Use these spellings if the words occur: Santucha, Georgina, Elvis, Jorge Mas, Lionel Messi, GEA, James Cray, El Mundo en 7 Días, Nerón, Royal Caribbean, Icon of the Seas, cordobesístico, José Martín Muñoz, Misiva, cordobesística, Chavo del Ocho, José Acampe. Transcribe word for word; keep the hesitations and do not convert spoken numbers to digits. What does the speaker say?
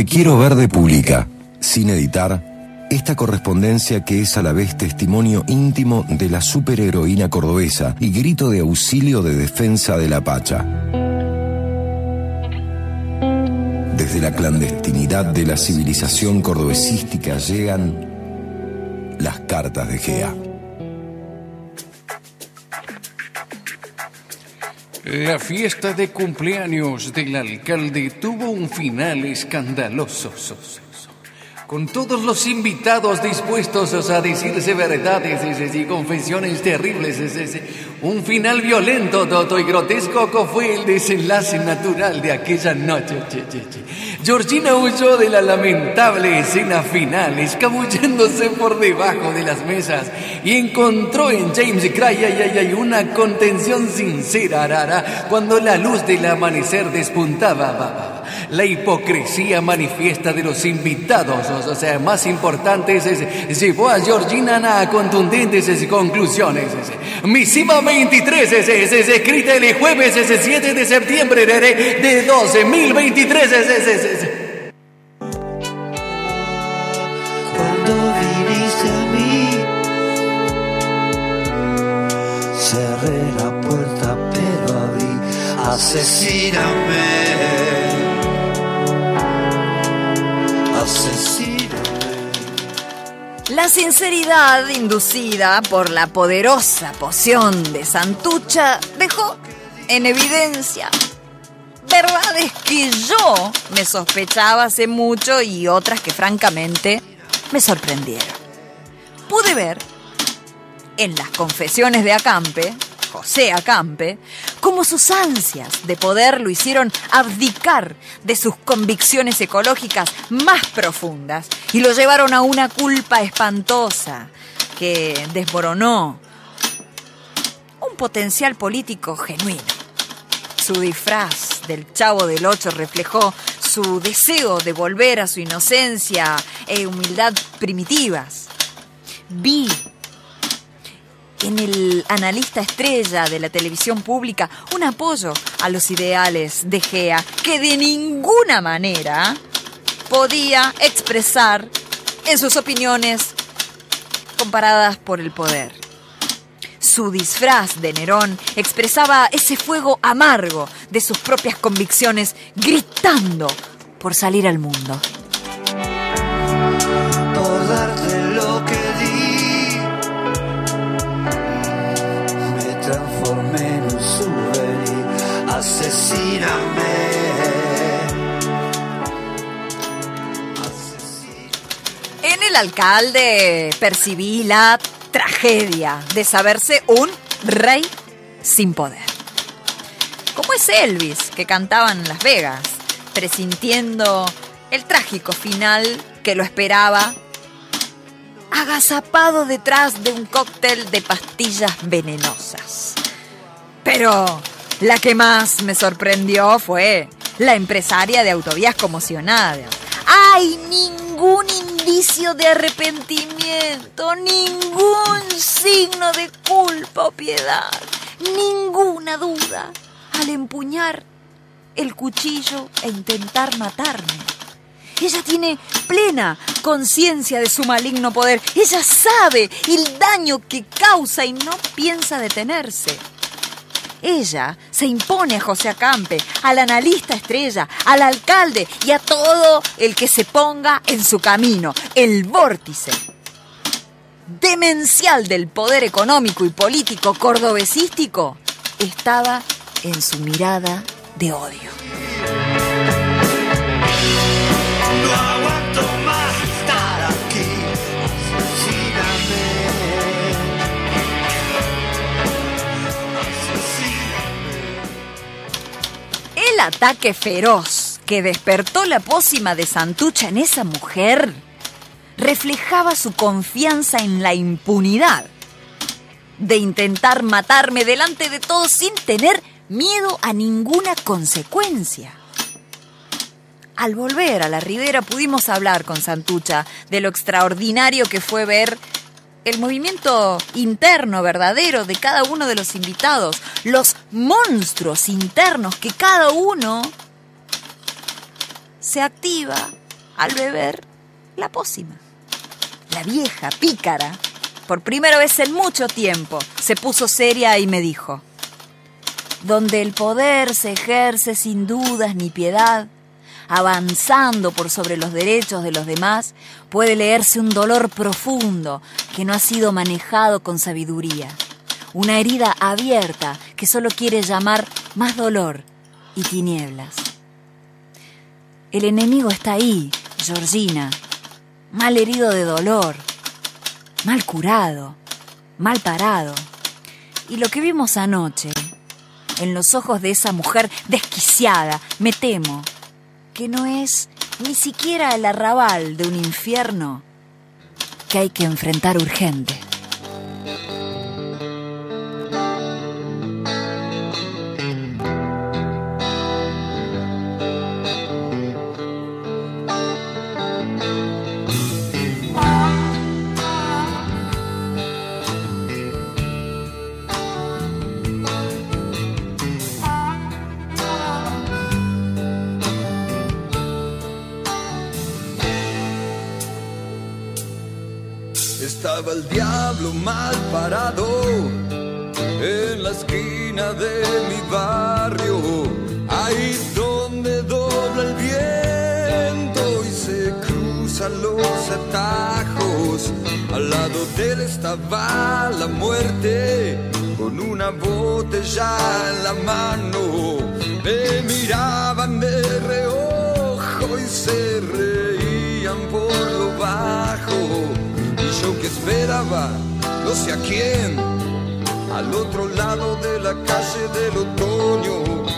Te quiero ver de pública, sin editar, esta correspondencia que es a la vez testimonio íntimo de la superheroína cordobesa y grito de auxilio de defensa de la Pacha. Desde la clandestinidad de la civilización cordobesística llegan las cartas de Gea. La fiesta de cumpleaños del alcalde tuvo un final escandaloso, con todos los invitados dispuestos a decirse verdades y confesiones terribles. Un final violento, toto y grotesco fue el desenlace natural de aquella noche. Georgina huyó de la lamentable escena final, escabulléndose por debajo de las mesas, y encontró en James Cray una contención sincera rara, cuando la luz del amanecer despuntaba. La hipocresía manifiesta de los invitados, o sea, más importantes, llevó a Georgina a contundentes conclusiones. Misiva veintitrés es escrita el jueves siete de septiembre de dos mil veintitrés. Cuando viniste a mí, cerré la puerta pero abrí. Asesíname, asesíname. La sinceridad inducida por la poderosa poción de Santucha dejó en evidencia verdades que yo me sospechaba hace mucho y otras que francamente me sorprendieron. Pude ver en las confesiones de Acampe, José Acampe, cómo sus ansias de poder lo hicieron abdicar de sus convicciones ecológicas más profundas y lo llevaron a una culpa espantosa que desboronó un potencial político genuino. Su disfraz del Chavo del Ocho reflejó su deseo de volver a su inocencia e humildad primitivas. Vi en el analista estrella de la televisión pública un apoyo a los ideales de Gea que de ninguna manera podía expresar en sus opiniones comparadas por el poder. Su disfraz de Nerón expresaba ese fuego amargo de sus propias convicciones, gritando por salir al mundo. Por darte lo que di, me transformé en un souvenir. Asesíname, asesíname. En el alcalde percibí la tragedia de saberse un rey sin poder. Como es Elvis, que cantaba en Las Vegas, presintiendo el trágico final que lo esperaba, agazapado detrás de un cóctel de pastillas venenosas. Pero la que más me sorprendió fue la empresaria de autovías conmocionada. ¡Ay, ningún indicio de arrepentimiento, ningún signo de culpa o piedad, ninguna duda al empuñar el cuchillo e intentar matarme! Ella tiene plena conciencia de su maligno poder, ella sabe el daño que causa y no piensa detenerse. Ella se impone a José Acampe, al analista estrella, al alcalde y a todo el que se ponga en su camino. El vórtice demencial del poder económico y político cordobesístico estaba en su mirada de odio. No aguanto más estar aquí, asesíname. El ataque feroz que despertó la pócima de Santucha en esa mujer reflejaba su confianza en la impunidad de intentar matarme delante de todos sin tener miedo a ninguna consecuencia. Al volver a la ribera pudimos hablar con Santucha de lo extraordinario que fue ver el movimiento interno verdadero de cada uno de los invitados, los monstruos internos que cada uno se activa al beber la pócima. La vieja pícara, por primera vez en mucho tiempo, se puso seria y me dijo: donde el poder se ejerce sin dudas ni piedad, avanzando por sobre los derechos de los demás, puede leerse un dolor profundo que no ha sido manejado con sabiduría. Una herida abierta que solo quiere llamar más dolor y tinieblas. El enemigo está ahí, Georgina, mal herido de dolor, mal curado, mal parado. Y lo que vimos anoche, en los ojos de esa mujer desquiciada, me temo que no es ni siquiera el arrabal de un infierno que hay que enfrentar urgente. Estaba el diablo mal parado en la esquina de mi barrio, ahí donde dobla el viento y se cruzan los atajos. Al lado de él estaba la muerte con una botella en la mano. Me miraban de reojo y se reían por lo bajo. Yo que esperaba, no sé a quién, al otro lado de la calle del otoño,